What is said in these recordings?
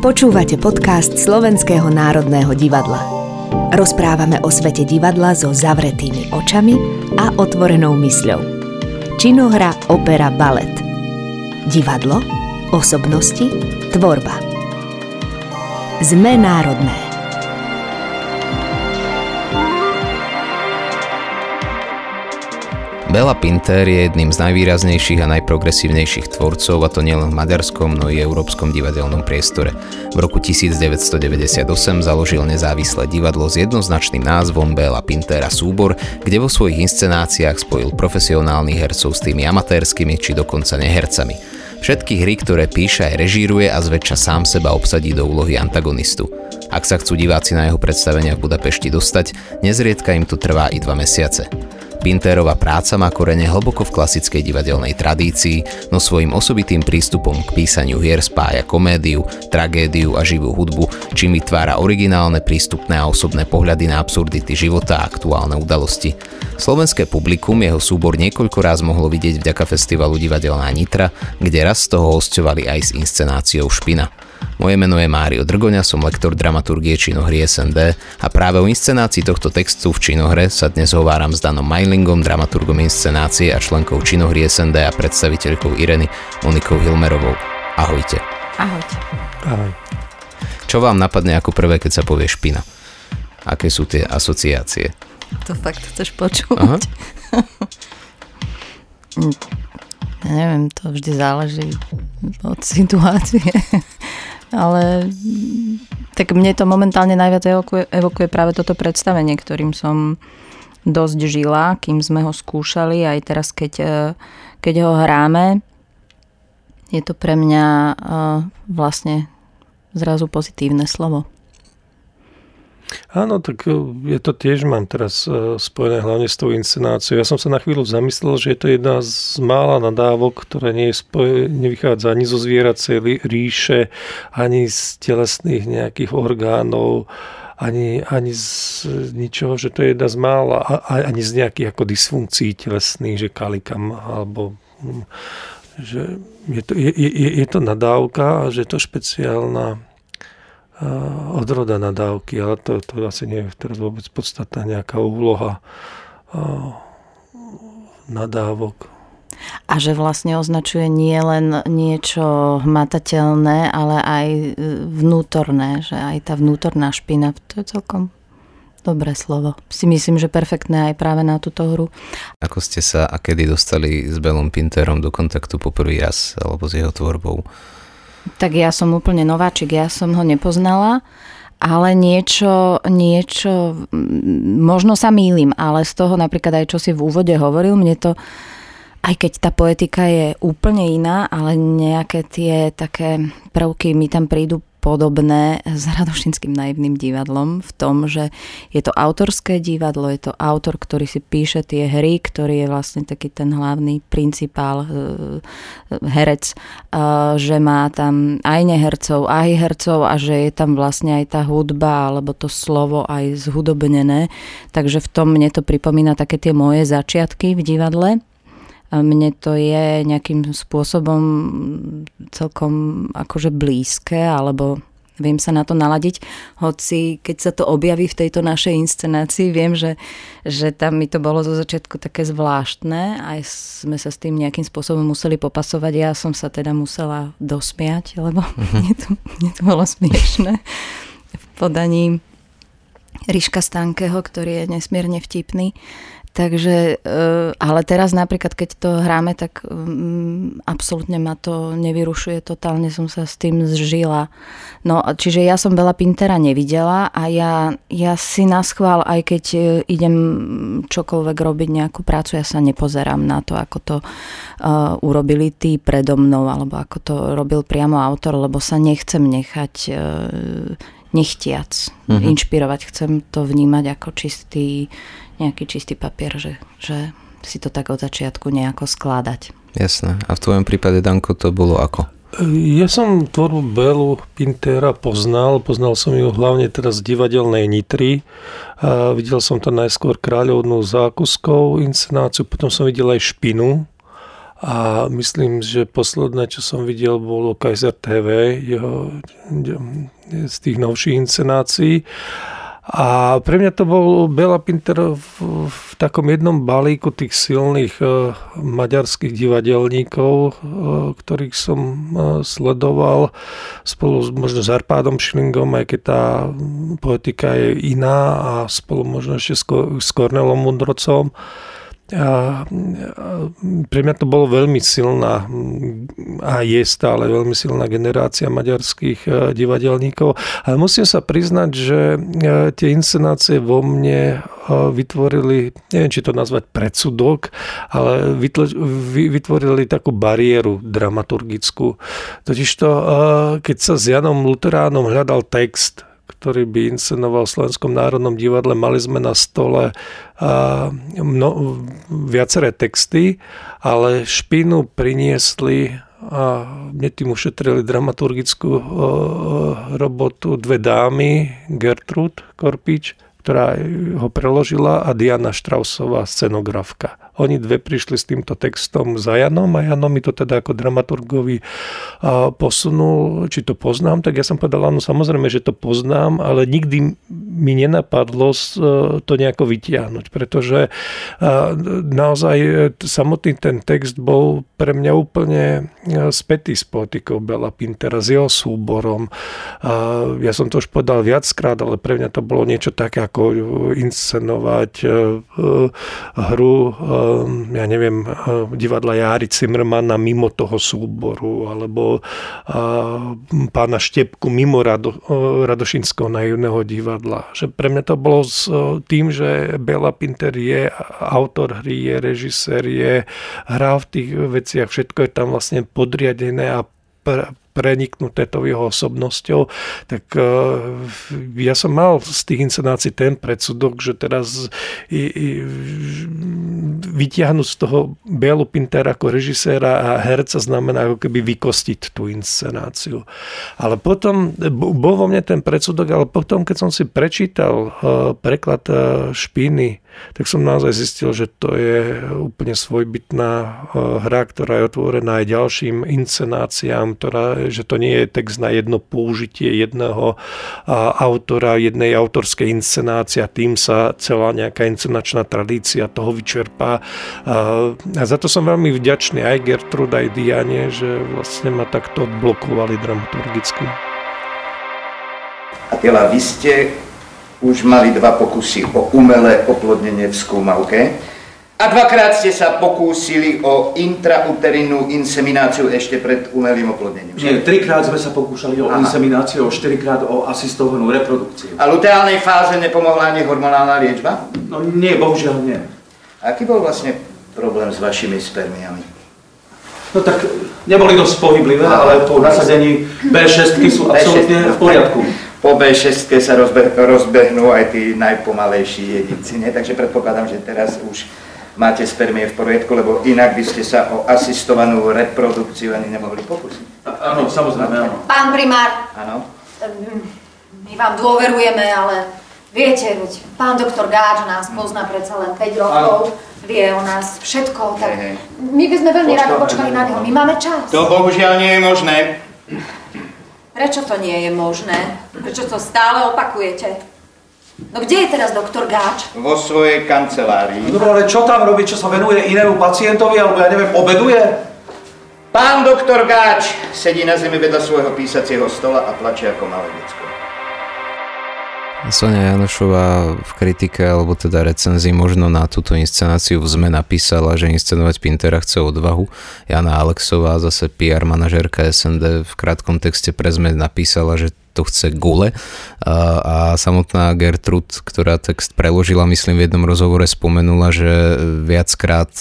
Počúvate podcast Slovenského národného divadla. Rozprávame o svete divadla so zavretými očami a otvorenou mysľou. Činohra, opera, balet. Divadlo, osobnosti, tvorba. Sme národné. Béla Pinter je jedným z najvýraznejších a najprogresívnejších tvorcov, a to nielen v maďarskom, no i európskom divadelnom priestore. V roku 1998 založil nezávislé divadlo s jednoznačným názvom Béla Pintera Súbor, kde vo svojich inscenáciách spojil profesionálnych hercov s tými amatérskymi či dokonca nehercami. Všetky hry, ktoré píše, aj režíruje a zväčša sám seba obsadí do úlohy antagonistu. Ak sa chcú diváci na jeho predstavenia v Budapešti dostať, nezriedka im to trvá i 2 mesiace. Pinterova práca má korene hlboko v klasickej divadelnej tradícii, no svojím osobitým prístupom k písaniu hier spája komédiu, tragédiu a živú hudbu, čím vytvára originálne, prístupné a osobné pohľady na absurdity života a aktuálne udalosti. Slovenské publikum jeho súbor niekoľko raz mohlo vidieť vďaka festivalu Divadelná Nitra, kde raz z toho hosťovali aj s inscenáciou Špina. Moje meno je Mário Drgoňa, som lektor dramaturgie činohry SND a práve o inscenácii tohto textu v činohre sa dnes hováram s Danom Majlingom, dramaturgom inscenácie a členkou činohry SND a predstaviteľkou Ireny Monikou Hilmerovou. Ahojte. Ahojte. Ahoj. Čo vám napadne ako prvé, keď sa povie Špina? Aké sú tie asociácie? To fakt chceš počuť? Aha. Ja neviem, to vždy záleží od situácie. Ale tak mne to momentálne najviac evokuje práve toto predstavenie, ktorým som dosť žila, kým sme ho skúšali, aj teraz, keď ho hráme. Je to pre mňa vlastne zrazu pozitívne slovo. Áno, tak ja to tiež mám teraz spojené hlavne s tou inscenáciou. Ja som sa na chvíľu zamyslel, že je to jedna z mála nadávok, ktorá nevychádza ani zo zvieracej ríše, ani z telesných nejakých orgánov, ani z ničoho, že to je jedna z mála, ani z nejakých ako dysfunkcií telesných, že kalikam alebo... Že je to nadávka, že je to špeciálna odroda nadávky, ale to asi nie je teraz vôbec podstatná nejaká úloha nadávok. A že vlastne označuje nie len niečo hmatateľné, ale aj vnútorné, že aj tá vnútorná špina, to je celkom dobré slovo. Si myslím, že perfektné aj práve na túto hru. Ako ste sa a kedy dostali s Bélom Pinterom do kontaktu poprvý raz alebo s jeho tvorbou? Tak ja som úplne nováčik, ja som ho nepoznala, ale niečo možno sa mýlim, ale z toho napríklad aj čo si v úvode hovoril, mne to, aj keď tá poetika je úplne iná, ale nejaké tie také prvky mi tam prídu podobné s Radošinským naivným divadlom v tom, že je to autorské divadlo, je to autor, ktorý si píše tie hry, ktorý je vlastne taký ten hlavný principál, herec, že má tam aj nehercov, aj hercov a že je tam vlastne aj tá hudba alebo to slovo aj zhudobnené. Takže v tom mne to pripomína také tie moje začiatky v divadle. Mne to je nejakým spôsobom celkom akože blízke, alebo viem sa na to naladiť. Hoci keď sa to objaví v tejto našej inscenácii, viem, že tam mi to bolo zo začiatku také zvláštne. Aj sme sa s tým nejakým spôsobom museli popasovať. Ja som sa teda musela dosmiať, lebo mne to bolo smiešné v podaní Ríška Stankeho, ktorý je nesmierne vtipný. Takže, ale teraz napríklad, keď to hráme, tak absolútne ma to nevyrušuje, totálne som sa s tým zžila. No, čiže ja som Béla Pintera nevidela a ja si naschvál, aj keď idem čokoľvek robiť nejakú prácu, ja sa nepozerám na to, ako to urobili tí predo mnou, alebo ako to robil priamo autor, lebo sa nechcem nechať... nechtiac inšpirovať. Chcem to vnímať ako nejaký čistý papier, že si to tak od začiatku nejako skladať. Jasné. A v tvojom prípade, Danko, to bolo ako? Ja som tvorbu Bélu Pintera poznal. Poznal som ju hlavne teraz z Divadelnej Nitry. A videl som to najskôr Kráľovnú zákuskou inscenáciu, potom som videl aj Špinu. A myslím, že posledné, čo som videl, bolo Kaiser TV, jeho z tých novších inscenácií. A pre mňa to bol Béla Pinter v takom jednom balíku tých silných maďarských divadelníkov, ktorých som sledoval spolu možno s Arpádom Schlingom, aj keď tá poetika je iná, a spolu možno ešte s Kornelom Mundruczóm. A pre mňa to bolo veľmi silná a je stále veľmi silná generácia maďarských divadelníkov. Ale musím sa priznať, že tie inscenácie vo mne vytvorili, neviem, či to nazvať predsudok, ale vytvorili takú bariéru dramaturgickú. Totižto, keď sa s Jánom Luteránom hľadal text, ktorý by inscenoval v Slovenskom národnom divadle, mali sme na stole viaceré texty, ale špinu priniesli a mne tým ušetrili dramaturgickú robotu dve dámy, Gertrude Korpič, ktorá ho preložila, a Diana Strausová, scenografka. Oni dve prišli s týmto textom za Janom a Jano mi to teda ako dramaturgovi posunul, či to poznám, tak ja som povedal, áno, samozrejme, že to poznám, ale nikdy mi nenapadlo to nejako vytiahnuť, pretože naozaj samotný ten text bol pre mňa úplne spätý s poetikou Béla Pintera, s jeho súborom. Ja som to už povedal viackrát, ale pre mňa to bolo niečo také ako inscenovať hru, ja neviem, divadla Jari Cimrmana mimo toho súboru, alebo pána Štepku mimo Radošinského naivného divadla. Že pre mňa to bolo s tým, že Béla Pinter je autor hry, je režisér, je hrá v tých veciach, všetko je tam vlastne podriadené a preniknuté tou jeho osobnosťou, tak ja som mal z tých inscenácií ten predsudok, že teraz vytiahnuť z toho Bélu Pintera ako režiséra a herca znamená ako keby vykostiť tú inscenáciu. Ale potom, bol vo mne ten predsudok, ale potom, keď som si prečítal preklad Špiny, tak som naozaj zistil, že to je úplne svojbytná hra, ktorá je otvorená aj ďalším inscenáciám, že to nie je text na jedno použitie jedného autora, jednej autorskej inscenácie, a tým sa celá nejaká inscenačná tradícia toho vyčerpá. A za to som veľmi vďačný aj Gertrude, aj Diane, že vlastne ma takto odblokovali dramaturgicky. A teda vy ste už mali dva pokusy o umelé oplodnenie v skúmavke a dvakrát ste sa pokúsili o intrauterinnú insemináciu ešte pred umelým oplodnením. Nie, trikrát sme sa pokúšali o insemináciu, štyrikrát o asistovanú reprodukciu. A luteálnej fáze nepomohla ani hormonálna liečba? No nie, bohužiaľ nie. Aký bol vlastne problém s vašimi spermiami? No tak neboli dosť pohyblivé, ale po nasadení B6 sú absolútne v poriadku. Po B6 sa rozbehnú aj tí najpomalejší jedinci, nie? Takže predpokladám, že teraz už máte spermie v poriadku, lebo inak by ste sa o asistovanú reprodukciu ani nemohli pokúsiť. Áno, samozrejme, áno. Pán primár, áno? My vám dôverujeme, ale viete, pán doktor Gáč nás pozná predsa len 5 rokov, vie o nás všetko, tak my by sme veľmi radi počkali na neho, my máme čas. To bohužiaľ nie je možné. Prečo to nie je možné? Prečo to stále opakujete? No kde je teraz doktor Gáč? Vo svojej kancelárii. No ale čo tam robí? Čo sa venuje inému pacientovi? Alebo ja neviem, obeduje? Pán doktor Gáč sedí na zemi vedľa svojho písacieho stola a plače ako malé decko. Sonia Janošová v kritike, alebo teda recenzii možno na túto inscenáciu v ZME napísala, že inscenovať Pintera chce odvahu. Jana Alexová, zase PR manažérka SND, v krátkom texte pre ZME napísala, že to chce gule, a samotná Gertrude, ktorá text preložila, myslím, v jednom rozhovore spomenula, že viackrát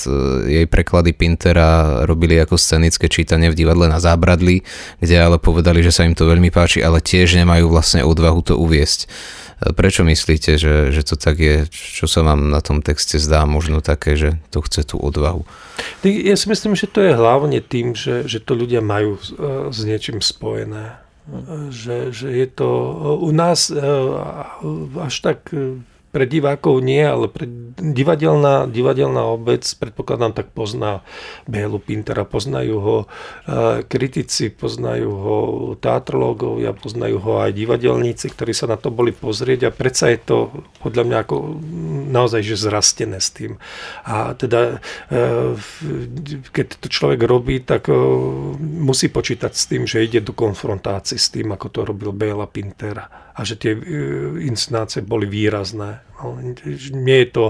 jej preklady Pintera robili ako scenické čítanie v divadle na Zábradlí, kde ale povedali, že sa im to veľmi páči, ale tiež nemajú vlastne odvahu to uviesť. Prečo myslíte, že to tak je? Čo sa vám na tom texte zdá možno také, že to chce tú odvahu? Ja si myslím, že to je hlavne tým, že to ľudia majú s niečím spojené. Že je to u nás až tak Pre divákov nie, ale pre divadelná obec, predpokladám, tak pozná Bélu Pintera, poznajú ho kritici, poznajú ho teatrológovia, poznajú ho aj divadelníci, ktorí sa na to boli pozrieť, a predsa je to podľa mňa ako naozaj že zrastené s tým. A teda keď to človek robí, tak musí počítať s tým, že ide do konfrontácie s tým, ako to robil Béla Pintera. A že tie inscenácie boli výrazné. Nie je to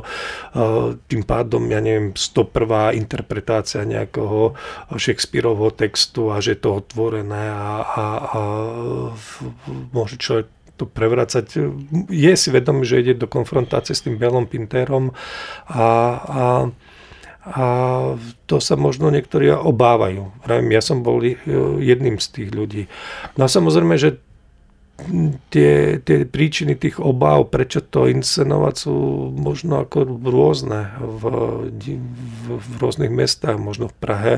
tým pádom, ja neviem, 101. interpretácia nejakého Shakespearovho textu, a že je to otvorené a môže človek to prevracať. Je si vedomý, že ide do konfrontácie s tým Bélom Pinterom, a to sa možno niektorí obávajú. Ja som bol jedným z tých ľudí. No a samozrejme, že tie príčiny tých obáv, prečo to inscenovať, sú možno ako rôzne v rôznych mestách, možno v Prahe,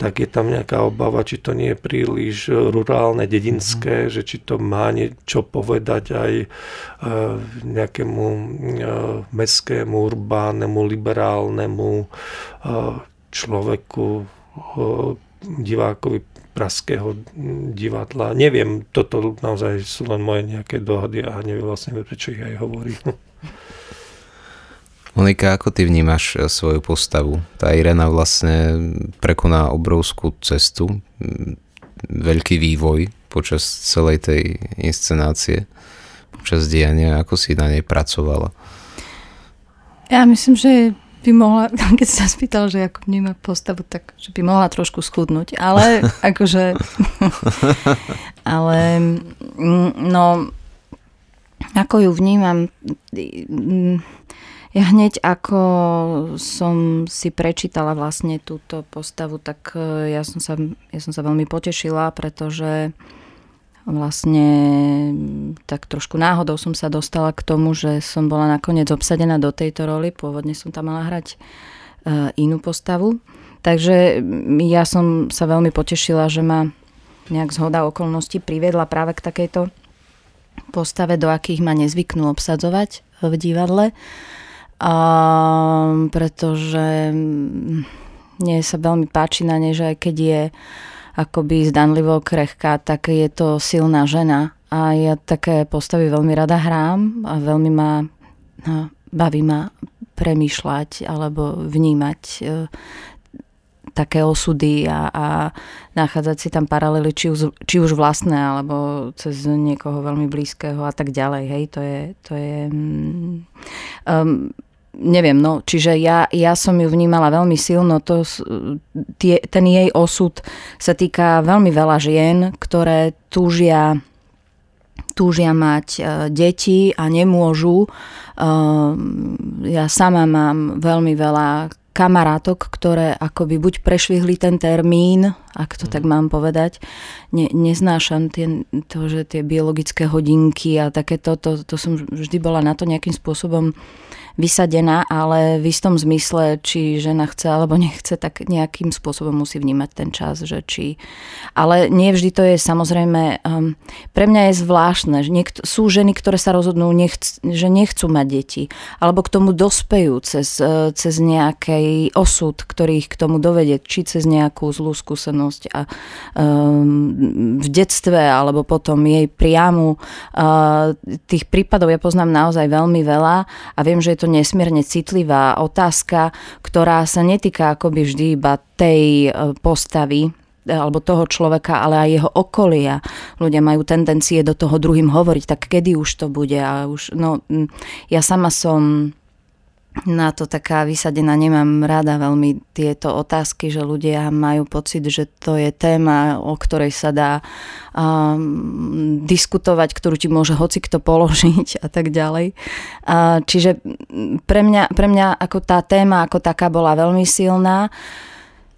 tak je tam nejaká obava, či to nie je príliš rurálne, dedinské, že či to má niečo povedať aj nejakému mestskému, urbánemu, liberálnemu človeku, divákovi praského divadla. Neviem, toto naozaj sú len moje nejaké dohady a neviem vlastne, prečo ich aj hovorím. Monika, ako ty vnímaš svoju postavu? Tá Irena vlastne prekoná obrovskú cestu, veľký vývoj počas celej tej inscenácie, počas diania, ako si na nej pracovala? Ja myslím, že by mohla, keď sa spýtal, že ako vníma postavu, tak že by mohla trošku schudnúť, ale akože ale no ako ju vnímam, ja hneď ako som si prečítala vlastne túto postavu, tak ja som sa veľmi potešila, pretože vlastne tak trošku náhodou som sa dostala k tomu, že som bola nakoniec obsadená do tejto roli. Pôvodne som tam mala hrať inú postavu. Takže ja som sa veľmi potešila, že ma nejak zhoda okolností priviedla práve k takejto postave, do akých ma nezvyknú obsadzovať v divadle. Pretože mne sa veľmi páči na nej, že aj keď je akoby zdanlivo krehká, tak je to silná žena, a ja také postavy veľmi rada hrám a veľmi ma baví ma premýšľať alebo vnímať také osudy a nachádzať si tam paralely, či už vlastné alebo cez niekoho veľmi blízkeho a tak ďalej, hej, neviem, no, čiže ja som ju vnímala veľmi silno. Ten jej osud sa týka veľmi veľa žien, ktoré túžia mať deti a nemôžu. Ja sama mám veľmi veľa kamarátok, ktoré akoby buď prešvihli ten termín, ak to tak mám povedať. Neznášam že tie biologické hodinky a takéto, to som vždy bola na to nejakým spôsobom vysadená, ale v istom zmysle, či žena chce alebo nechce, tak nejakým spôsobom musí vnímať ten čas, že či. Ale nie vždy to je, samozrejme, pre mňa je zvláštne, že sú ženy, ktoré sa rozhodnú, že nechcú mať deti, alebo k tomu dospejú cez nejaký osud, ktorý ich k tomu dovedie, či cez nejakú zlú skúsenosť a v detstve, alebo potom jej priamu. Tých prípadov ja poznám naozaj veľmi veľa a viem, že je to nesmierne citlivá otázka, ktorá sa netýka akoby vždy iba tej postavy alebo toho človeka, ale aj jeho okolia. Ľudia majú tendencie do toho druhým hovoriť, tak kedy už to bude? Ja sama som na to taká vysadená, nemám rada veľmi tieto otázky, že ľudia majú pocit, že to je téma, o ktorej sa dá diskutovať, ktorú ti môže hocikto položiť a tak ďalej. Čiže pre mňa ako tá téma ako taká bola veľmi silná.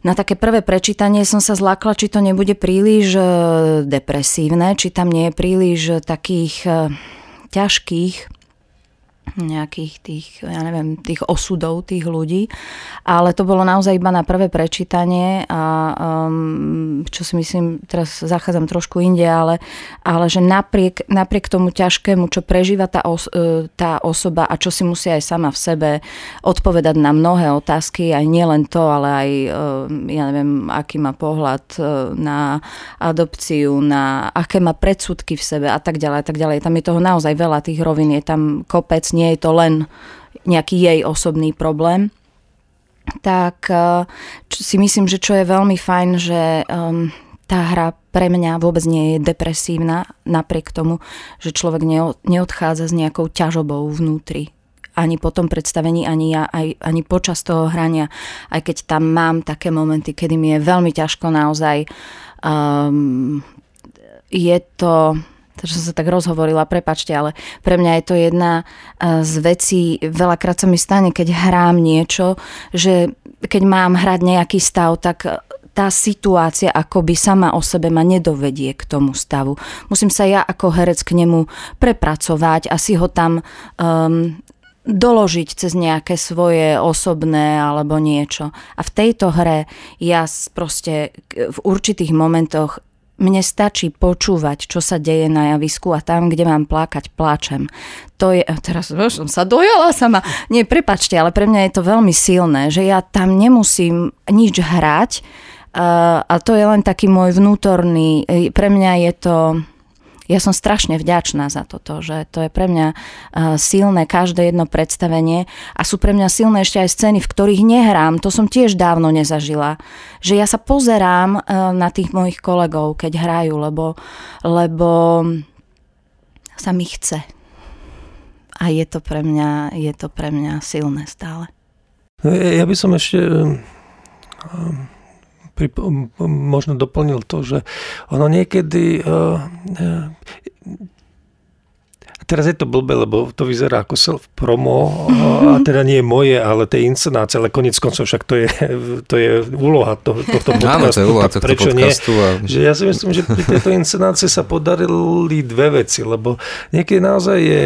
Na také prvé prečítanie som sa zlákla, či to nebude príliš depresívne, či tam nie je príliš takých ťažkých nejakých tých, ja neviem, tých osudov tých ľudí, ale to bolo naozaj iba na prvé prečítanie a čo si myslím, teraz zachádzam trošku inde, ale že napriek tomu ťažkému, čo prežíva tá osoba a čo si musí aj sama v sebe odpovedať na mnohé otázky, aj nielen to, ale aj ja neviem, aký má pohľad na adopciu, na aké má predsudky v sebe a tak ďalej, a tak ďalej. Tam je toho naozaj veľa tých rovín, je tam kopec, nie je to len nejaký jej osobný problém. Tak si myslím, že čo je veľmi fajn, že tá hra pre mňa vôbec nie je depresívna, napriek tomu, že človek neodchádza s nejakou ťažobou vnútri. Ani po tom predstavení, ani ja, ani počas toho hrania, aj keď tam mám také momenty, kedy mi je veľmi ťažko naozaj. Je to... Takže som sa tak rozhovorila, prepáčte, ale pre mňa je to jedna z vecí, veľakrát sa mi stane, keď hrám niečo, že keď mám hrať nejaký stav, tak tá situácia akoby sama o sebe ma nedovedie k tomu stavu. Musím sa ja ako herec k nemu prepracovať a si ho tam doložiť cez nejaké svoje osobné alebo niečo. A v tejto hre ja proste v určitých momentoch mne stačí počúvať, čo sa deje na javisku a tam, kde mám plakať, pláčem. To je, teraz som sa dojala sama. Nie, prepáčte, ale pre mňa je to veľmi silné, že ja tam nemusím nič hrať a to je len taký môj vnútorný, pre mňa je to, ja som strašne vďačná za toto, že to je pre mňa silné každé jedno predstavenie a sú pre mňa silné ešte aj scény, v ktorých nehrám, to som tiež dávno nezažila, že ja sa pozerám na tých mojich kolegov, keď hrajú, lebo sa mi chce a je to pre mňa silné stále. Ja by som ešte možno doplnil to, že ono niekedy teraz je to blbé, lebo to vyzerá ako self-promo a teda nie moje, ale tej inscenácie, ale koniec koncov však to je úloha tohto podcastu. Áno, to je úloha tohto podcastu. Že ja si myslím, že pri tejto inscenácii sa podarili dve veci, lebo niekedy naozaj je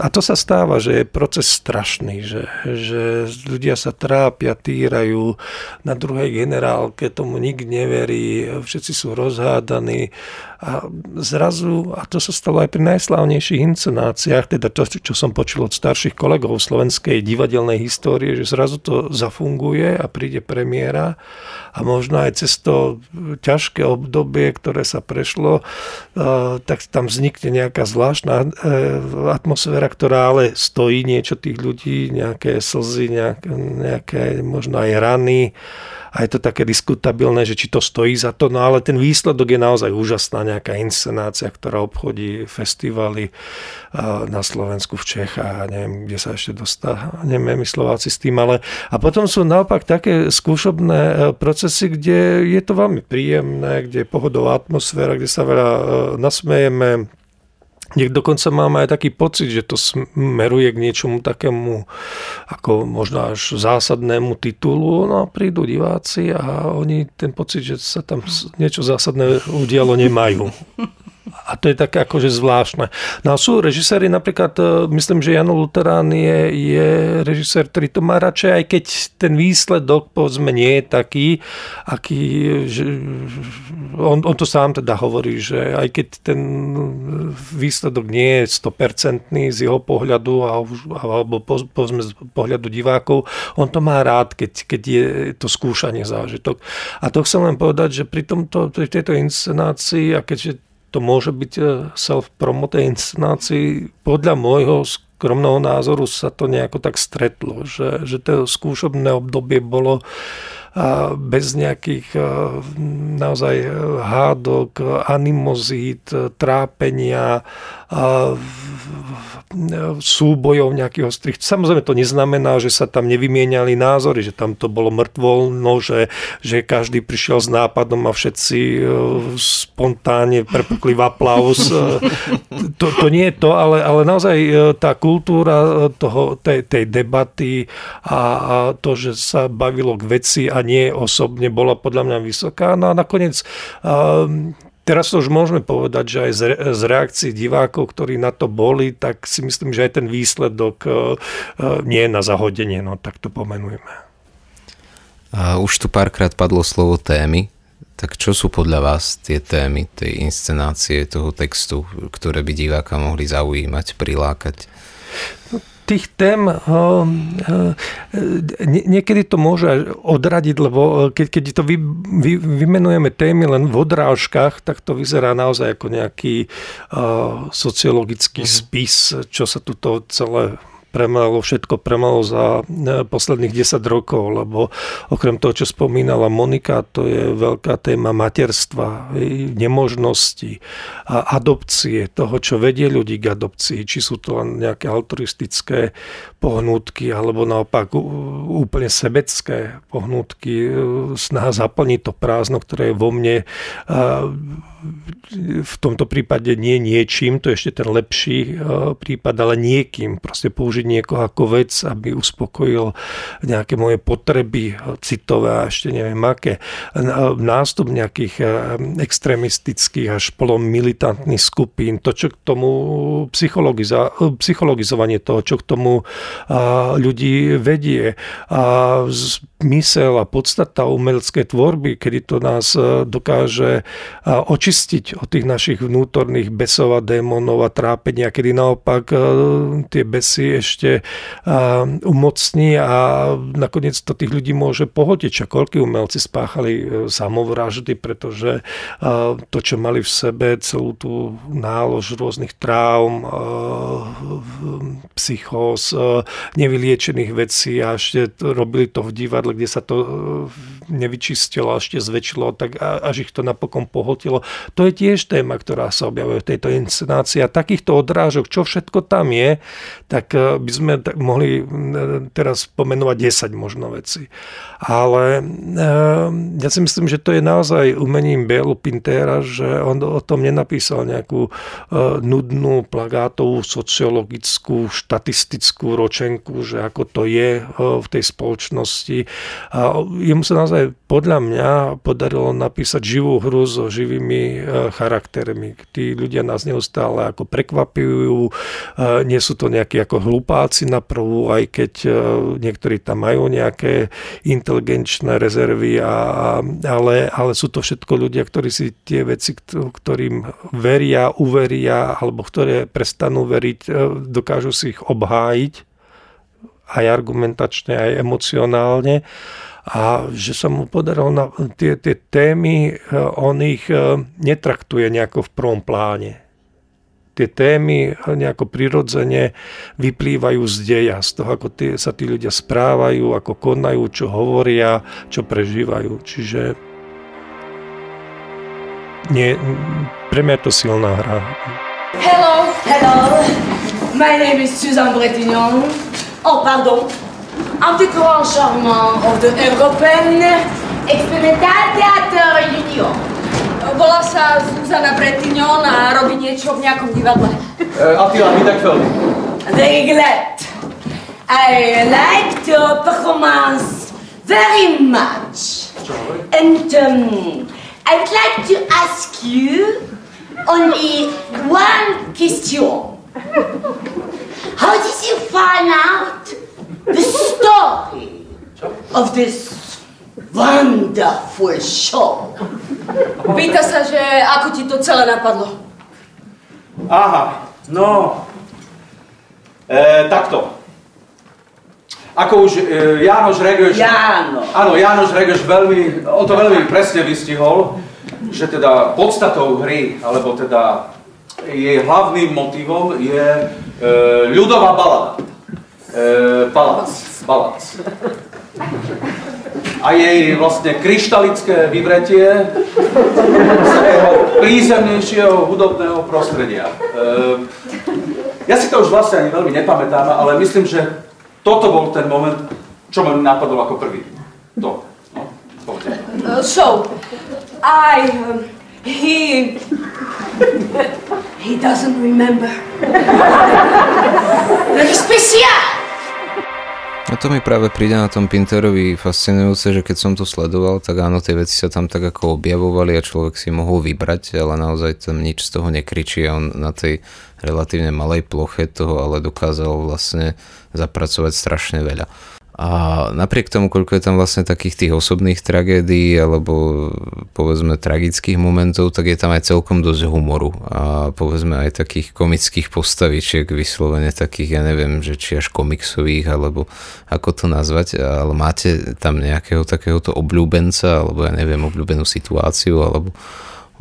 a to sa stáva, že je proces strašný, že ľudia sa trápia, týrajú, na druhej generálke tomu nikto neverí, všetci sú rozhádaní a zrazu, a to sa stalo aj pri najslávnejších inscenáciách, teda to, čo som počul od starších kolegov slovenskej divadelnej histórie, že zrazu to zafunguje a príde premiéra a možno aj cez to ťažké obdobie, ktoré sa prešlo, tak tam vznikne nejaká zvláštna atmosféra, ktorá ale stojí niečo tých ľudí, nejaké slzy, nejaké možno aj rany. A je to také diskutabilné, že či to stojí za to, no ale ten výsledok je naozaj úžasná nejaká inscenácia, ktorá obchodí festivaly na Slovensku, v Čechách, neviem, kde sa ešte dostaneme my Slováci s tým, ale a potom sú naopak také skúšobné procesy, kde je to veľmi príjemné, kde je pohodová atmosféra, kde sa veľa nasmejeme. Dokonca mám aj taký pocit, že to smeruje k niečomu takému ako možno až zásadnému titulu. No prídu diváci a oni ten pocit, že sa tam niečo zásadné udialo, nemajú. A to je také akože zvláštne. No sú režiséri, napríklad myslím, že Ján Luterán je režisér, ktorý to má radšej, aj keď ten výsledok povedzme nie je taký, aký že, on to sám teda hovorí, že aj keď ten výsledok nie je 100% z jeho pohľadu alebo povedzme z pohľadu divákov, on to má rád, keď je to skúšanie zážitok. A to chcem len povedať, že pri tejto inscenácii a keďže to môže byť self-promote inscenácii. Podľa môjho skromného názoru sa to nejako tak stretlo, že to skúšobné obdobie bolo bez nejakých naozaj hádok, animozít, trápenia, súbojov nejakých ostrých. Samozrejme to neznamená, že sa tam nevymieniali názory, že tam to bolo mŕtvoľno, že každý prišiel s nápadom a všetci spontánne prepukli v aplauz. To nie je to, ale naozaj tá kultúra tej debaty a to, že sa bavilo k veci a nie osobne, bola podľa mňa vysoká. No a nakoniec Teraz to už môžeme povedať, že aj z reakcií divákov, ktorí na to boli, tak si myslím, že aj ten výsledok nie je na zahodenie, no tak to pomenujeme. A už tu párkrát padlo slovo témy, tak čo sú podľa vás tie témy, tej inscenácie, toho textu, ktoré by diváka mohli zaujímať, prilákať? No. Tých tém niekedy to môže odradiť, lebo keď to vymenujeme témy len v odrážkach, tak to vyzerá naozaj ako nejaký sociologický spis, čo sa tuto celé všetko premalo za posledných 10 rokov, lebo okrem toho, čo spomínala Monika, to je veľká téma materstva, nemožnosti, adopcie, toho, čo vedie ľudí k adopcii, či sú to len nejaké altruistické pohnútky, alebo naopak úplne sebecké pohnútky, snaha zaplniť to prázdno, ktoré je vo mne v tomto prípade nie niečím, to je ešte ten lepší prípad, ale niekým, proste použiť niekoho ako vec, aby uspokojil nejaké moje potreby citové a ešte neviem aké. Nástup nejakých extrémistických až polomilitantných skupín, to čo k tomu psychologizovanie toho, čo k tomu ľudí vedie. A zmysel a podstata umeleckej tvorby, kedy to nás dokáže očistiť od tých našich vnútorných besov a démonov a trápenia, kedy naopak tie besy ešte umocní a nakoniec to tých ľudí môže pohotiť. Koľko umelci spáchali samovraždy, pretože to, čo mali v sebe, celú tú nálož rôznych traum, psychóz, nevyliečených vecí a ešte robili to v divadle, kde sa to nevyčistilo a ešte zväčšilo, tak až ich to napokon pohotilo. To je tiež téma, ktorá sa objavuje v tejto inscenácii. A takýchto odrážok, čo všetko tam je, tak by sme mohli teraz pomenovať 10 možno vecí. Ale ja si myslím, že to je naozaj umením Bélu Pintera, že on o tom nenapísal nejakú nudnú, plagátovú, sociologickú, štatistickú ročenku, že ako to je v tej spoločnosti. A jemu sa naozaj podľa mňa podarilo napísať živú hru so živými charaktermi. Tí ľudia nás neustále ako prekvapujú, nie sú to nejaké ako hlupáci na prvú, aj keď niektorí tam majú nejaké inteligenčné rezervy, ale sú to všetko ľudia, ktorí si tie veci, ktorým veria, uveria, alebo ktoré prestanú veriť, dokážu si ich obhájiť aj argumentačne, aj emocionálne. A že sa mu podarilo na tie témy, on ich netraktuje nejako v prvom pláne. Tie témy nejako prirodzene vyplývajú z deja, z toho, ako sa tí ľudia správajú, ako konajú, čo hovoria, čo prežívajú. Čiže pre mňa je to silná hra. Hello. My name is Susan Bretignan. Oh, pardon. Anticorant Charmant of the European Experimental Theater Union. Volá sa Zuzana Bretignan a robí niečo v nejakom divadle. Attila Wittagfeld. Very glad. I like the performance very much. And I'd like to ask you only one question. How did you find out the story of this wonderful show? Pýta sa, že ako ti to celé napadlo. Aha, no. Takto. Ako už Janoš Regoš... Áno, Janoš Regoš veľmi presne vystihol, že teda podstatou hry, alebo teda jej hlavným motivom je ľudová balada. Palác. A jej vlastne kryštalické vyvretie z toho prízemnejšieho hudobného prostredia. Ja si to už vlastne ani veľmi nepamätám, ale myslím, že toto bol ten moment, čo ma napadol ako prvý. To, no, povedzme. So, he doesn't remember. Very special! A to mi práve príde na tom Pinterovi fascinujúce, že keď som to sledoval, tak áno, tie veci sa tam tak ako objavovali a človek si mohol vybrať, ale naozaj tam nič z toho nekričí a on na tej relatívne malej ploche toho ale dokázal vlastne zapracovať strašne veľa. A napriek tomu, koľko je tam vlastne takých tých osobných tragédií alebo povedzme tragických momentov, tak je tam aj celkom dosť humoru a povedzme aj takých komických postavičiek, vyslovene takých, ja neviem, že či až komiksových alebo ako to nazvať, ale máte tam nejakého takéhoto obľúbenca alebo ja neviem, obľúbenú situáciu alebo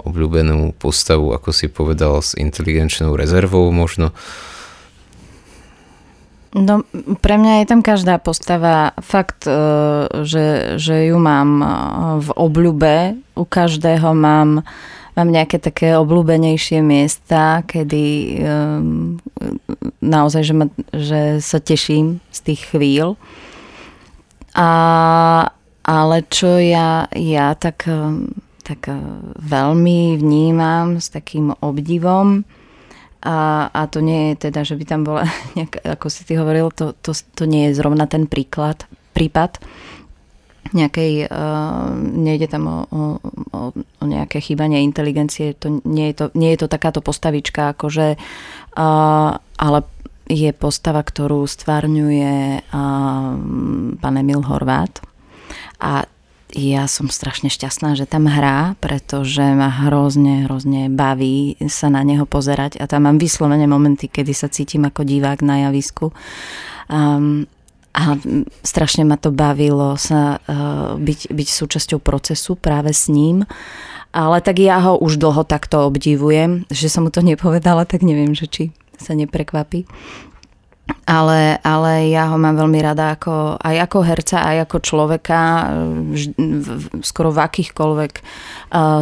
obľúbenú postavu, ako si povedal, s inteligenčnou rezervou možno? No, pre mňa je tam každá postava fakt, že ju mám v obľúbe. U každého mám nejaké také obľúbenejšie miesta, kedy naozaj, že sa teším z tých chvíľ. Ale čo ja tak veľmi vnímam s takým obdivom, a to nie je teda, že by tam bola nejak, ako si ty hovoril, to nie je zrovna ten prípad nejakej, nejde tam o nejaké chýbanie inteligencie, nie je to takáto postavička, akože, ale je postava, ktorú stvárňuje pán Emil Horváth a ja som strašne šťastná, že tam hrá, pretože ma hrozne baví sa na neho pozerať a tam mám vyslovene momenty, kedy sa cítim ako divák na javisku. A strašne ma to bavilo sa byť súčasťou procesu práve s ním. Ale tak ja ho už dlho takto obdivujem, že som mu to nepovedala, tak neviem, že či sa neprekvapí. Ale ja ho mám veľmi rada aj ako herca, aj ako človeka. Skoro v akýchkoľvek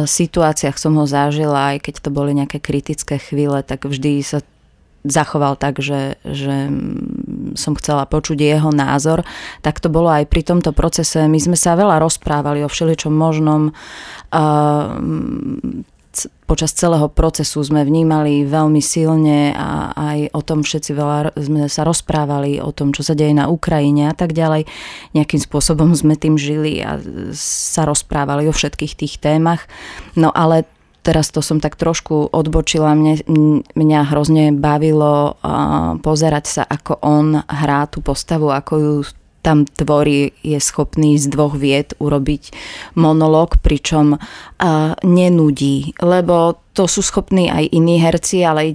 situáciách som ho zažila, aj keď to boli nejaké kritické chvíle, tak vždy sa zachoval tak, že som chcela počuť jeho názor. Tak to bolo aj pri tomto procese. My sme sa veľa rozprávali o všeličom možnom. Počas celého procesu sme vnímali veľmi silne a aj o tom všetci veľa sme sa rozprávali, o tom, čo sa deje na Ukrajine a tak ďalej. Nejakým spôsobom sme tým žili a sa rozprávali o všetkých tých témach. No ale teraz to som tak trošku odbočila. Mňa hrozne bavilo pozerať sa, ako on hrá tú postavu, ako ju tam tvorí, je schopný z dvoch viet urobiť monológ, pričom nenudí, lebo to sú schopní aj iní herci, ale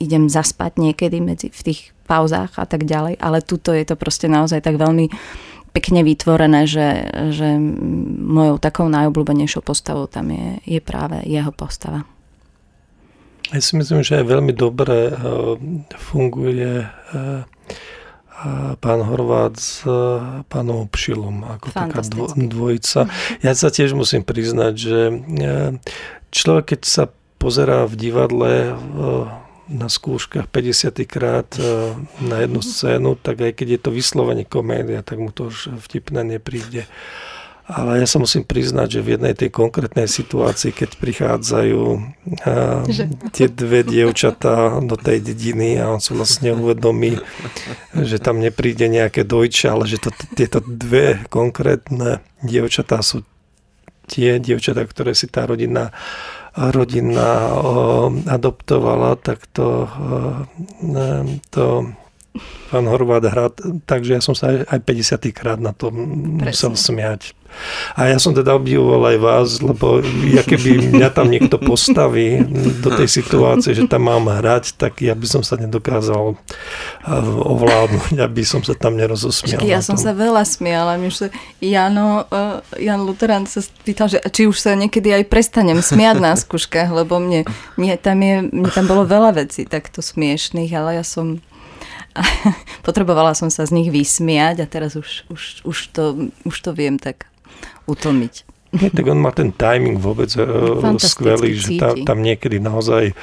idem zaspať niekedy v tých pauzách a tak ďalej, ale tuto je to proste naozaj tak veľmi pekne vytvorené, že mojou takou najobľúbenejšou postavou tam je práve jeho postava. Ja si myslím, že veľmi dobre funguje pán Horváth s pánom Pšilom, ako taká dvojica. Ja sa tiež musím priznať, že človek, keď sa pozerá v divadle na skúškach 50 krát na jednu scénu, tak aj keď je to vyslovene komédia, tak mu to už vtipné nepríde. Ale ja sa musím priznať, že v jednej tej konkrétnej situácii, keď prichádzajú tie dve dievčatá do tej dediny a on sa vlastne uvedomí, že tam nepríde nejaké dojča, ale že tieto dve konkrétne dievčatá sú tie dievčatá, ktoré si tá rodina adoptovala, tak to pán Horváth hrá, takže ja som sa aj 50 krát na tom musel smiať. A ja som teda obdivoval aj vás, lebo keby mňa tam niekto postaví do tej situácie, že tam mám hrať, tak ja by som sa nedokázal ovládnuť, aby som sa tam nerozosmial. Ja som sa veľa smiala. Ján Luterán sa pýtal, že či už sa niekedy aj prestanem smiať na skúškach, lebo mne tam bolo veľa vecí takto smiešných, ale ja som potrebovala som sa z nich vysmiať a teraz už to viem tak utlmiť. Nie, tak on má ten timing vôbec skvelý, že tam niekedy naozaj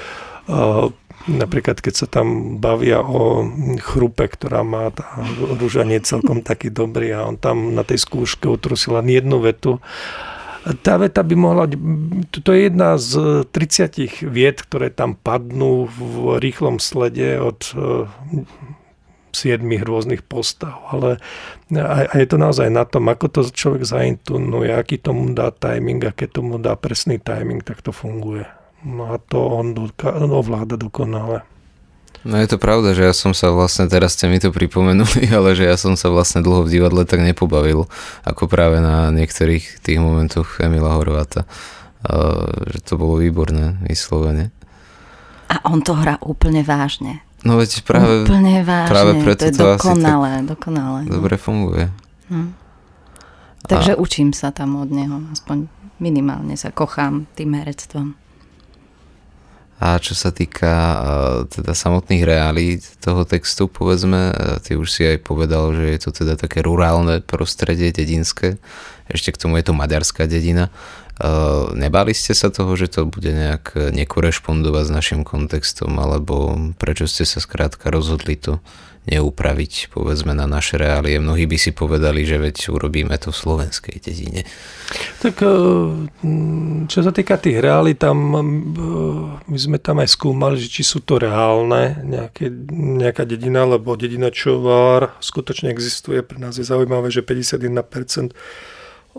napríklad keď sa tam bavia o chrupe, ktorá má tá Rúža nie celkom taký dobrý a on tam na tej skúške utrusila jednu vetu. Tá veta by mohla... To je jedna z 30 viet, ktoré tam padnú v rýchlom slede od siedmých rôznych postav, ale a je to naozaj na tom, ako to človek zaintunuje, aký tomu dá timing a keď tomu dá presný timing, tak to funguje. No a to on ovláda dokonale. No je to pravda, že ja som sa vlastne, teraz ste mi to pripomenuli, ale že ja som sa vlastne dlho v divadle tak nepobavil, ako práve na niektorých tých momentoch Emila Horváta. Že to bolo výborné, vyslovene. A on to hrá úplne vážne. No veď práve, úplne vážne, práve preto to je dokonalé, asi dokonalé. Dobre funguje. No. Takže učím sa tam od neho, aspoň minimálne sa kochám tým herectvom. A čo sa týka teda samotných reálí toho textu, povedzme, ty už si aj povedal, že je to teda také rurálne prostredie, dedinské, ešte k tomu je to maďarská dedina. Nebáli ste sa toho, že to bude nejak nekorešpondovať s našim kontextom, alebo prečo ste sa skrátka rozhodli to neupraviť, povedzme, na naše reálie? Mnohí by si povedali, že veď urobíme to v slovenskej dedine. Tak čo sa týka tých reálií, tam my sme tam aj skúmali, že či sú to reálne nejaká dedina, lebo dedina Csővár skutočne existuje. Pre nás je zaujímavé, že 51%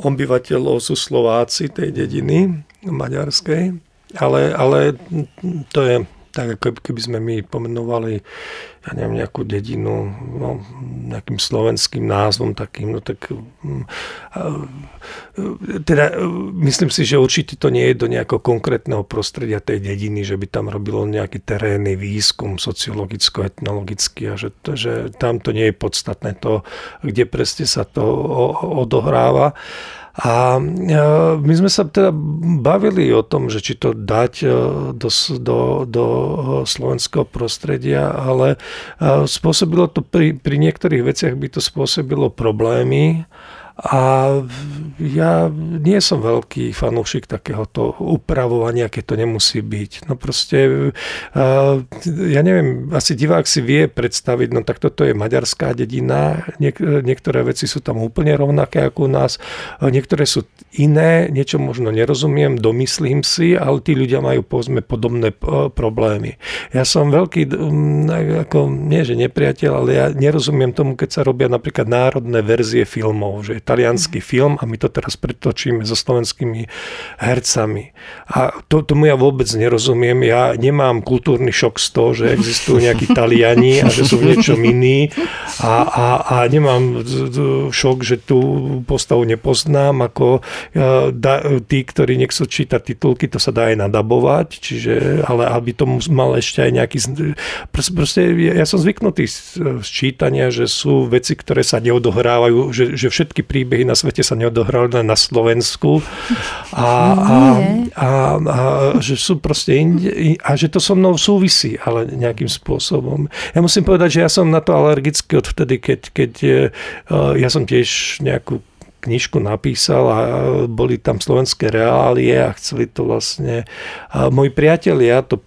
obyvateľov sú Slováci tej dediny maďarskej, ale to je tak, ako keby sme my pomenovali, ja neviem, nejakú dedinu, no, nejakým slovenským názvom takým, no tak teda myslím si, že určite to nie je do nejakého konkrétneho prostredia tej dediny, že by tam robilo nejaký terénny výskum sociologicko-etnologický a že tam to nie je podstatné to, kde presne sa to odohráva. A my sme sa teda bavili o tom, že či to dať do slovenského prostredia, ale spôsobilo to pri niektorých veciach by to spôsobilo problémy. A ja nie som veľký fanúšik takéhoto upravovania, keď to nemusí byť. No proste, ja neviem, asi divák si vie predstaviť, no tak toto je maďarská dedina, niektoré veci sú tam úplne rovnaké ako u nás, niektoré sú iné, niečo možno nerozumiem, domyslím si, ale tí ľudia majú, povedzme, podobné problémy. Ja som veľký, ako nie že nepriateľ, ale ja nerozumiem tomu, keď sa robia napríklad národné verzie filmov, že taliansky film a my to teraz pretočíme so slovenskými hercami. A tomu ja vôbec nerozumiem. Ja nemám kultúrny šok z toho, že existujú nejakí Taliani a že sú v niečom iní. A nemám šok, že tú postavu nepoznám. Ako tí, ktorí nechcú čítať titulky, to sa dá aj nadabovať. Čiže, ale aby to mal ešte aj nejaký... Proste ja som zvyknutý z čítania, že sú veci, ktoré sa neodohrávajú, že všetky príbehy na svete sa neodohrali len na Slovensku a že sú proste a že to so mnou súvisí, ale nejakým spôsobom. Ja musím povedať, že ja som na to alergický od vtedy, keď ja som tiež nejakú knižku napísal a boli tam slovenské reálie a chceli to vlastne... A moji priatelia to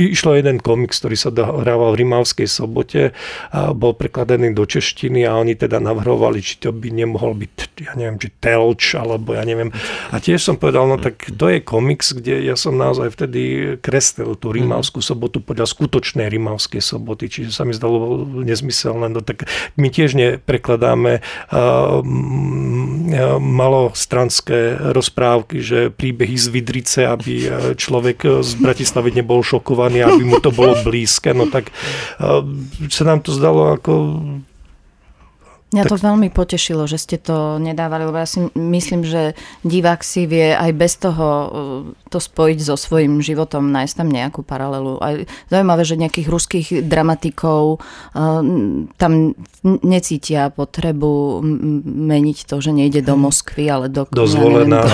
išlo jeden komiks, ktorý sa dohrával v Rimavskej Sobote a bol prekladený do češtiny a oni teda navrhovali, či to by nemohol byť, ja neviem, či Telč, alebo ja neviem. A tiež som povedal, no tak to je komiks, kde ja som naozaj vtedy kreslil tú Rimavskú Sobotu podľa skutočnej Rimavskej Soboty, čiže sa mi zdalo nezmyselné. No tak my tiež prekladáme malostranské rozprávky, že príbehy z Vidrice, aby človek z Bratislavy nebol šokovaný, aby mu to bolo blízke. No tak sa nám to zdalo ako... Mňa to veľmi potešilo, že ste to nedávali, lebo ja si myslím, že divák si vie aj bez toho to spojiť so svojím životom, nájsť tam nejakú paralelu. A zaujímavé, že nejakých ruských dramatikov tam necítia potrebu meniť to, že nejde do Moskvy, ale do Zvolená.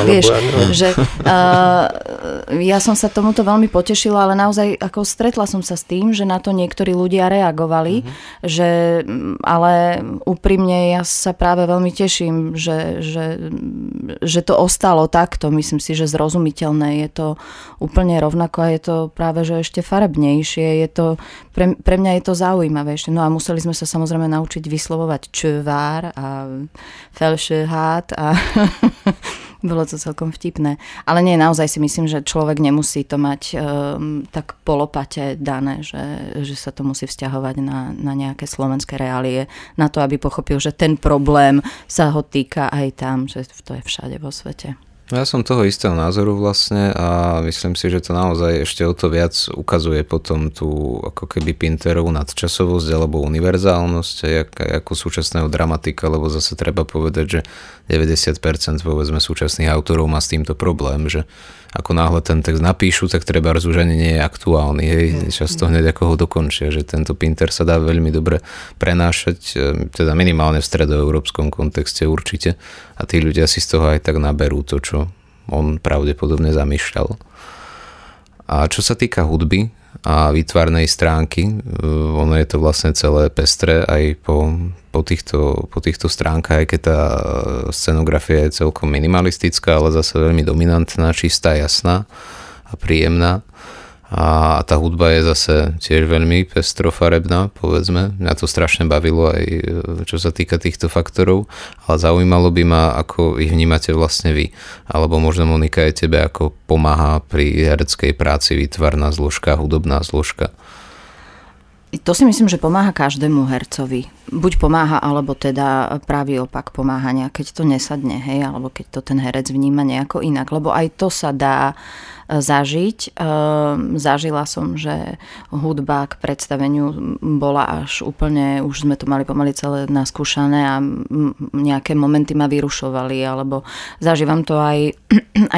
Ja som sa tomuto veľmi potešila, ale naozaj ako stretla som sa s tým, že na to niektorí ľudia reagovali, že ale úprimne ja sa práve veľmi teším, že to ostalo takto. Myslím si, že zrozumiteľné. Je to úplne rovnako a je to práve, že ešte farebnejšie. Je to, pre mňa je to zaujímavejšie. No a museli sme sa samozrejme naučiť vyslovovať Csővár a Felsőhát a Bolo to celkom vtipné. Ale nie, naozaj si myslím, že človek nemusí to mať tak polopate dané, že sa to musí vzťahovať na nejaké slovenské reálie, na to, aby pochopil, že ten problém sa ho týka aj tam, že to je všade vo svete. Ja som toho istého názoru vlastne a myslím si, že to naozaj ešte o to viac ukazuje potom tú ako keby Pinterovú nadčasovosť alebo univerzálnosť ako súčasného dramatika, lebo zase treba povedať, že 90% povedzme súčasných autorov má s týmto problém, že ako náhle ten text napíšu, tak treba už ani nie je aktuálny, hej, často hneď ako ho dokončia, že tento Pinter sa dá veľmi dobre prenášať, teda minimálne v stredoeurópskom kontexte určite a tí ľudia si z toho aj tak naberú to, čo on pravdepodobne zamýšľal. A čo sa týka hudby a výtvarnej stránky, ono je to vlastne celé pestré aj po týchto stránkach, aj keď tá scenografia je celkom minimalistická, ale zase veľmi dominantná, čistá, jasná a príjemná. A tá hudba je zase tiež veľmi pestrofarebná, povedzme. Mňa to strašne bavilo aj čo sa týka týchto faktorov, ale zaujímalo by ma, ako ich vnímate vlastne vy. Alebo možno Monika aj tebe, ako pomáha pri hereckej práci výtvarná zložka, hudobná zložka. To si myslím, že pomáha každému hercovi. Buď pomáha, alebo teda pravý opak pomáha nejak, keď to nesadne, hej, alebo keď to ten herec vníma nejako inak, lebo aj to sa dá zažiť. Zažila som, že hudba k predstaveniu bola až úplne, už sme to mali pomaly celé naskúšané a nejaké momenty ma vyrušovali, alebo zažívam to aj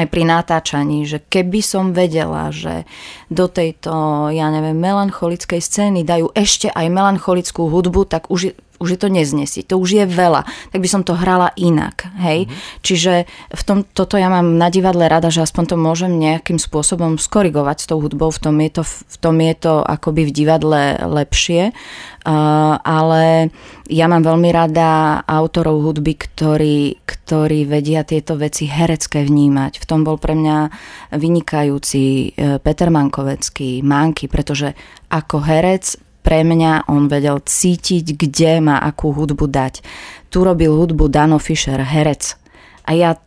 pri natáčaní, že keby som vedela, že do tejto, ja neviem, melancholickej scény dajú ešte aj melancholickú hudbu, tak už je to neznesí, to už je veľa, tak by som to hrala inak, hej. Čiže v tom, toto ja mám na divadle rada, že aspoň to môžem nejakým spôsobom skorigovať s tou hudbou, v tom je to akoby v divadle lepšie, ale ja mám veľmi rada autorov hudby, ktorí vedia tieto veci herecké vnímať. V tom bol pre mňa vynikajúci Peter Mankovecký, Manky, pretože ako herec pre mňa on vedel cítiť, kde má akú hudbu dať. Tu robil hudbu Dano Fischer, herec. A ja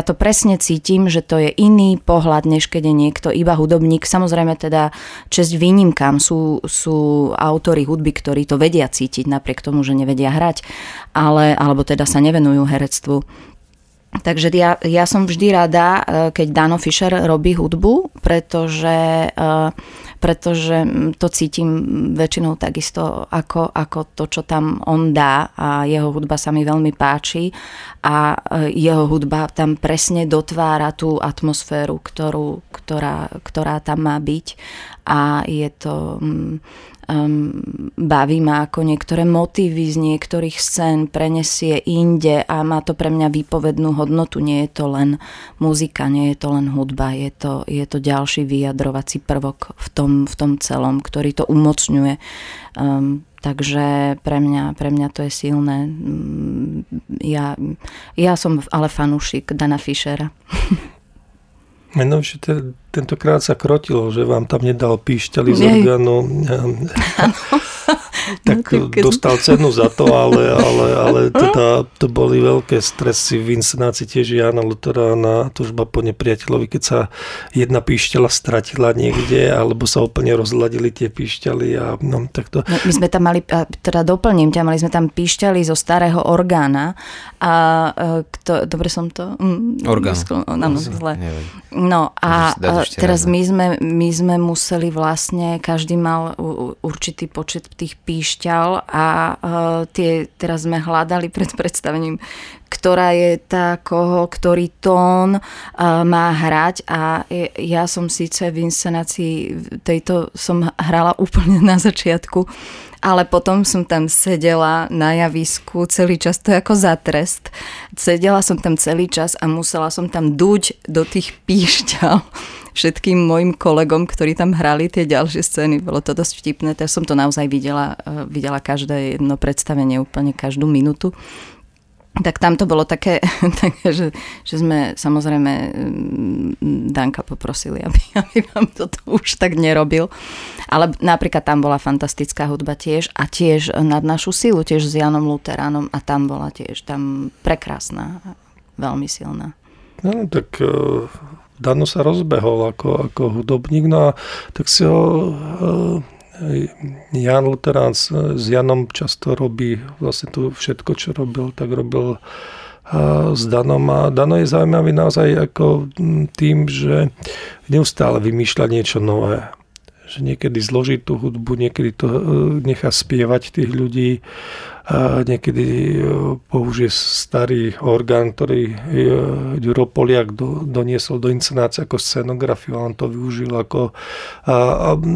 to presne cítim, že to je iný pohľad, než keď je niekto iba hudobník. Samozrejme teda česť výnimkám sú autori hudby, ktorí to vedia cítiť napriek tomu, že nevedia hrať, alebo teda sa nevenujú herectvu. Takže ja som vždy rada, keď Dano Fischer robí hudbu, pretože to cítim väčšinou takisto ako to, čo tam on dá, a jeho hudba sa mi veľmi páči a jeho hudba tam presne dotvára tú atmosféru, ktorá tam má byť, a je to... baví ma, ako niektoré motívy z niektorých scén prenesie inde a má to pre mňa výpovednú hodnotu. Nie je to len muzika, nie je to len hudba, je to ďalší vyjadrovací prvok v tom celom, ktorý to umocňuje. Takže pre mňa to je silné. Ja som ale fanúšik Dana Fischera. Menovšie tentokrát sa krotilo, že vám tam nedal píšťaly z orgánu. Tak dostal cenu za to, ale teda to boli veľké stresy v inscenácii tiež Jána Luterána, Túžba po nepriateľovi, keď sa jedna píšťala stratila niekde, alebo sa úplne rozladili tie píšťaly. My sme tam mali, teda doplním ťa, mali sme tam píšťaly zo starého orgána dobre som to... Orgán. No a teraz my sme museli vlastne, každý mal určitý počet tých píšťal a tie teraz sme hľadali pred predstavením, ktorá je tá, ktorý tón má hrať, a ja som síce v inscenácii tejto som hrala úplne na začiatku, ale potom som tam sedela na javisku celý čas, to je ako za trest. Sedela som tam celý čas a musela som tam duť do tých píšťal všetkým mojim kolegom, ktorí tam hrali tie ďalšie scény. Bolo to dosť vtipné, teraz som to naozaj videla každé jedno predstavenie, úplne každú minútu. Tak tam to bolo také že sme samozrejme Danka poprosili, aby vám toto už tak nerobil. Ale napríklad tam bola fantastická hudba tiež a tiež Nad našu silu, tiež s Jánom Luteránom, a tam bola tiež prekrásna, veľmi silná. No tak Dano sa rozbehol ako hudobník, no a tak si ho Ján Luterán s Janom často robí vlastne tu všetko, čo robil, tak robil s Danom. A Dano je zaujímavý naozaj ako tým, že neustále vymýšľa niečo nové. Že niekedy zloží tú hudbu, niekedy to nechá spievať tých ľudí, a niekedy použije starý orgán, ktorý Ďuro Poliak doniesol do inscenácie ako scenografiu, on to využil ako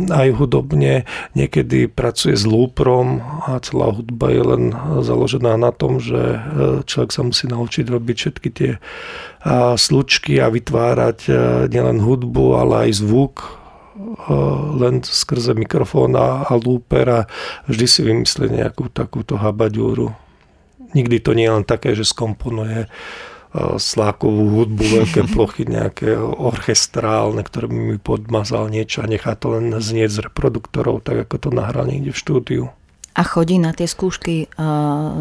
aj hudobne. Niekedy pracuje s lúprom a celá hudba je len založená na tom, že človek sa musí naučiť robiť všetky tie slučky a vytvárať nielen hudbu, ale aj zvuk len skrze mikrofón a lúper a vždy si vymyslí nejakú takúto habaďúru. Nikdy to nie je len také, že skomponuje slákovú hudbu, veľké plochy, nejaké orchestrálne, ktoré by mi podmazal niečo a nechá to len znieť z reproduktorov, tak ako to nahral niekde v štúdiu. A chodí na tie skúšky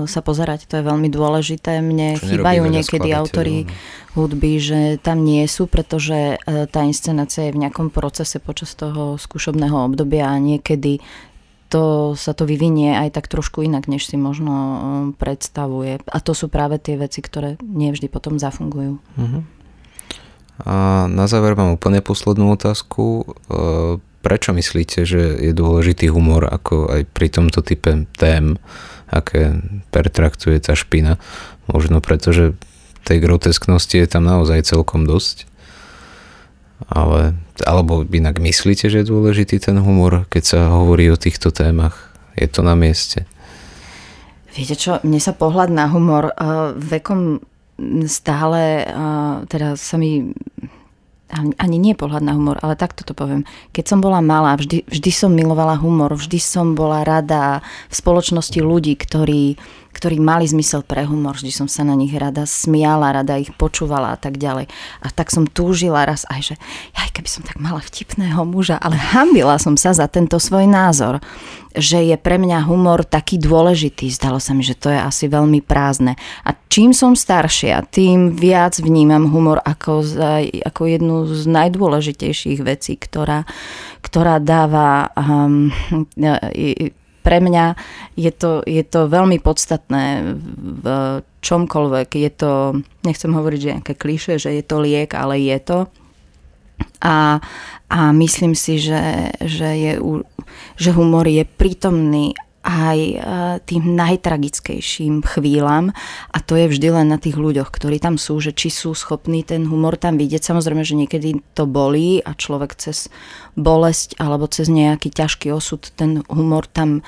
sa pozerať, to je veľmi dôležité. Mne chýbajú niekedy autori hudby, že tam nie sú, pretože tá inscenácia je v nejakom procese počas toho skúšobného obdobia a niekedy to sa to vyvinie aj tak trošku inak, než si možno predstavuje. A to sú práve tie veci, ktoré nie vždy potom zafungujú. Uh-huh. A na záver mám úplne poslednú otázku. Prečo myslíte, že je dôležitý humor ako aj pri tomto type tém, aké pertraktuje tá špina? Možno preto, že tej grotesknosti je tam naozaj celkom dosť. Alebo inak myslíte, že je dôležitý ten humor, keď sa hovorí o týchto témach? Je to na mieste? Viete čo, mne sa pohľad na humor vekom stále, teda sa mi... Ani nie pohľad na humor, ale takto to poviem. Keď som bola malá, vždy som milovala humor, vždy som bola rada v spoločnosti ľudí, ktorí mali zmysel pre humor, vždy som sa na nich rada smiala, rada ich počúvala a tak ďalej. A tak som túžila raz aj, že keby som tak mala vtipného muža, ale hanbila som sa za tento svoj názor, že je pre mňa humor taký dôležitý. Zdalo sa mi, že to je asi veľmi prázdne. A čím som staršia, tým viac vnímam humor ako jednu z najdôležitejších vecí, ktorá dáva... Pre mňa je to veľmi podstatné v čomkoľvek. Je to, nechcem hovoriť, že nejaké klišé, že je to liek, ale je to. A myslím si, že humor je prítomný aj tým najtragickejším chvíľam a to je vždy len na tých ľuďoch, ktorí tam sú, že či sú schopní ten humor tam vidieť. Samozrejme, že niekedy to bolí a človek cez bolesť alebo cez nejaký ťažký osud ten humor tam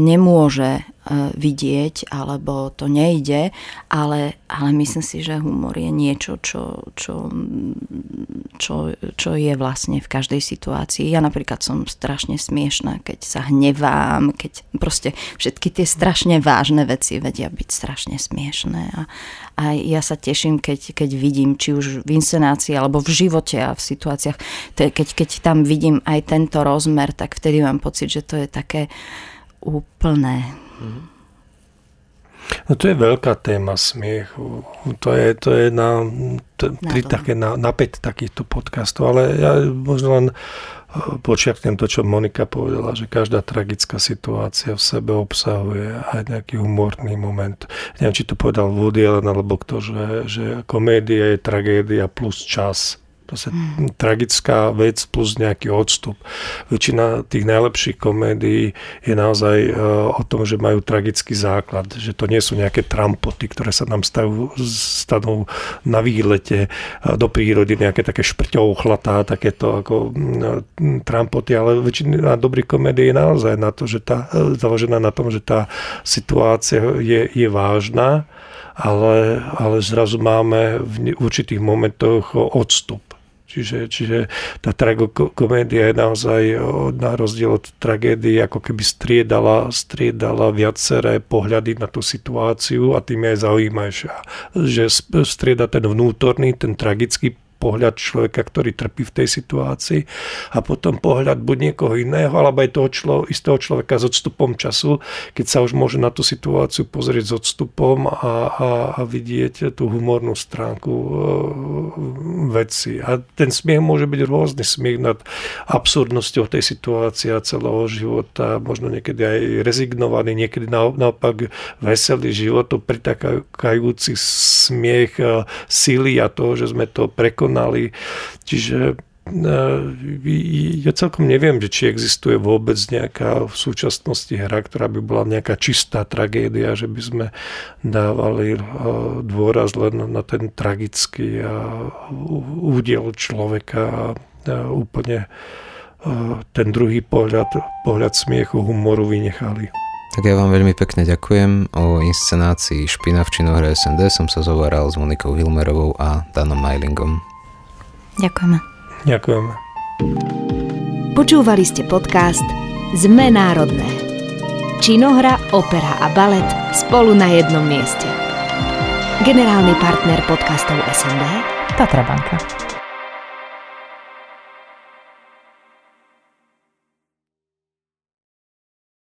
nemôže vidieť alebo to nejde, ale myslím si, že humor je niečo, čo je vlastne v každej situácii. Ja napríklad som strašne smiešná, keď sa hnevám, keď proste všetky tie strašne vážne veci vedia byť strašne smiešné a ja sa teším, keď vidím, či už v inscenácii alebo v živote a v situáciách, keď tam vidím aj tento rozmer, tak vtedy mám pocit, že to je také úplné. No to je veľká téma smiechu. To je na 5 takýchto podcastov, ale ja možno len počiarknem to, čo Monika povedala, že každá tragická situácia v sebe obsahuje aj nejaký humorný moment. Neviem, či to povedal Woody Allen, alebo kto, že komédia je tragédia plus čas. To je tragická vec plus nejaký odstup. Väčšina tých najlepších komédií je naozaj o tom, že majú tragický základ, že to nie sú nejaké trampoty, ktoré sa nám stanú na výlete do prírody, nejaké také šprťou chlatá, takéto ako trampoty, ale väčšina dobrých komédií je naozaj na to, že tá, založená na tom, že tá situácia je vážna, ale zrazu máme v určitých momentoch odstup. Čiže tá tragokomédia je naozaj na rozdiel od tragédie ako keby striedala viaceré pohľady na tú situáciu a tým je aj zaujímavejšia. Že strieda ten vnútorný, ten tragický pohľad človeka, ktorý trpí v tej situácii a potom pohľad buď niekoho iného, alebo aj toho istého človeka s odstupom času, keď sa už môže na tú situáciu pozrieť s odstupom a vidieť tú humornú stránku veci. A ten smiech môže byť rôzny, smiech nad absurdnosťou tej situácie a celého života, možno niekedy aj rezignovaný, niekedy naopak veselý životu, pritakajúci smiech síly a toho, že sme to prekonali. Čiže ja celkom neviem, či existuje vôbec nejaká v súčasnosti hra, ktorá by bola nejaká čistá tragédia, že by sme dávali dôraz len na ten tragický údiel človeka a úplne ten druhý pohľad smiechu, humoru vynechali. Tak ja vám veľmi pekne ďakujem. O inscenácii Špina v činohre SND som sa zovaral s Monikou Hilmerovou a Danom Majlingom. Ďakujeme. Ďakujeme. Počúvali ste podcast Sme národné. Činohra, opera a balet spolu na jednom mieste. Generálny partner podcastov SND Tatra banka.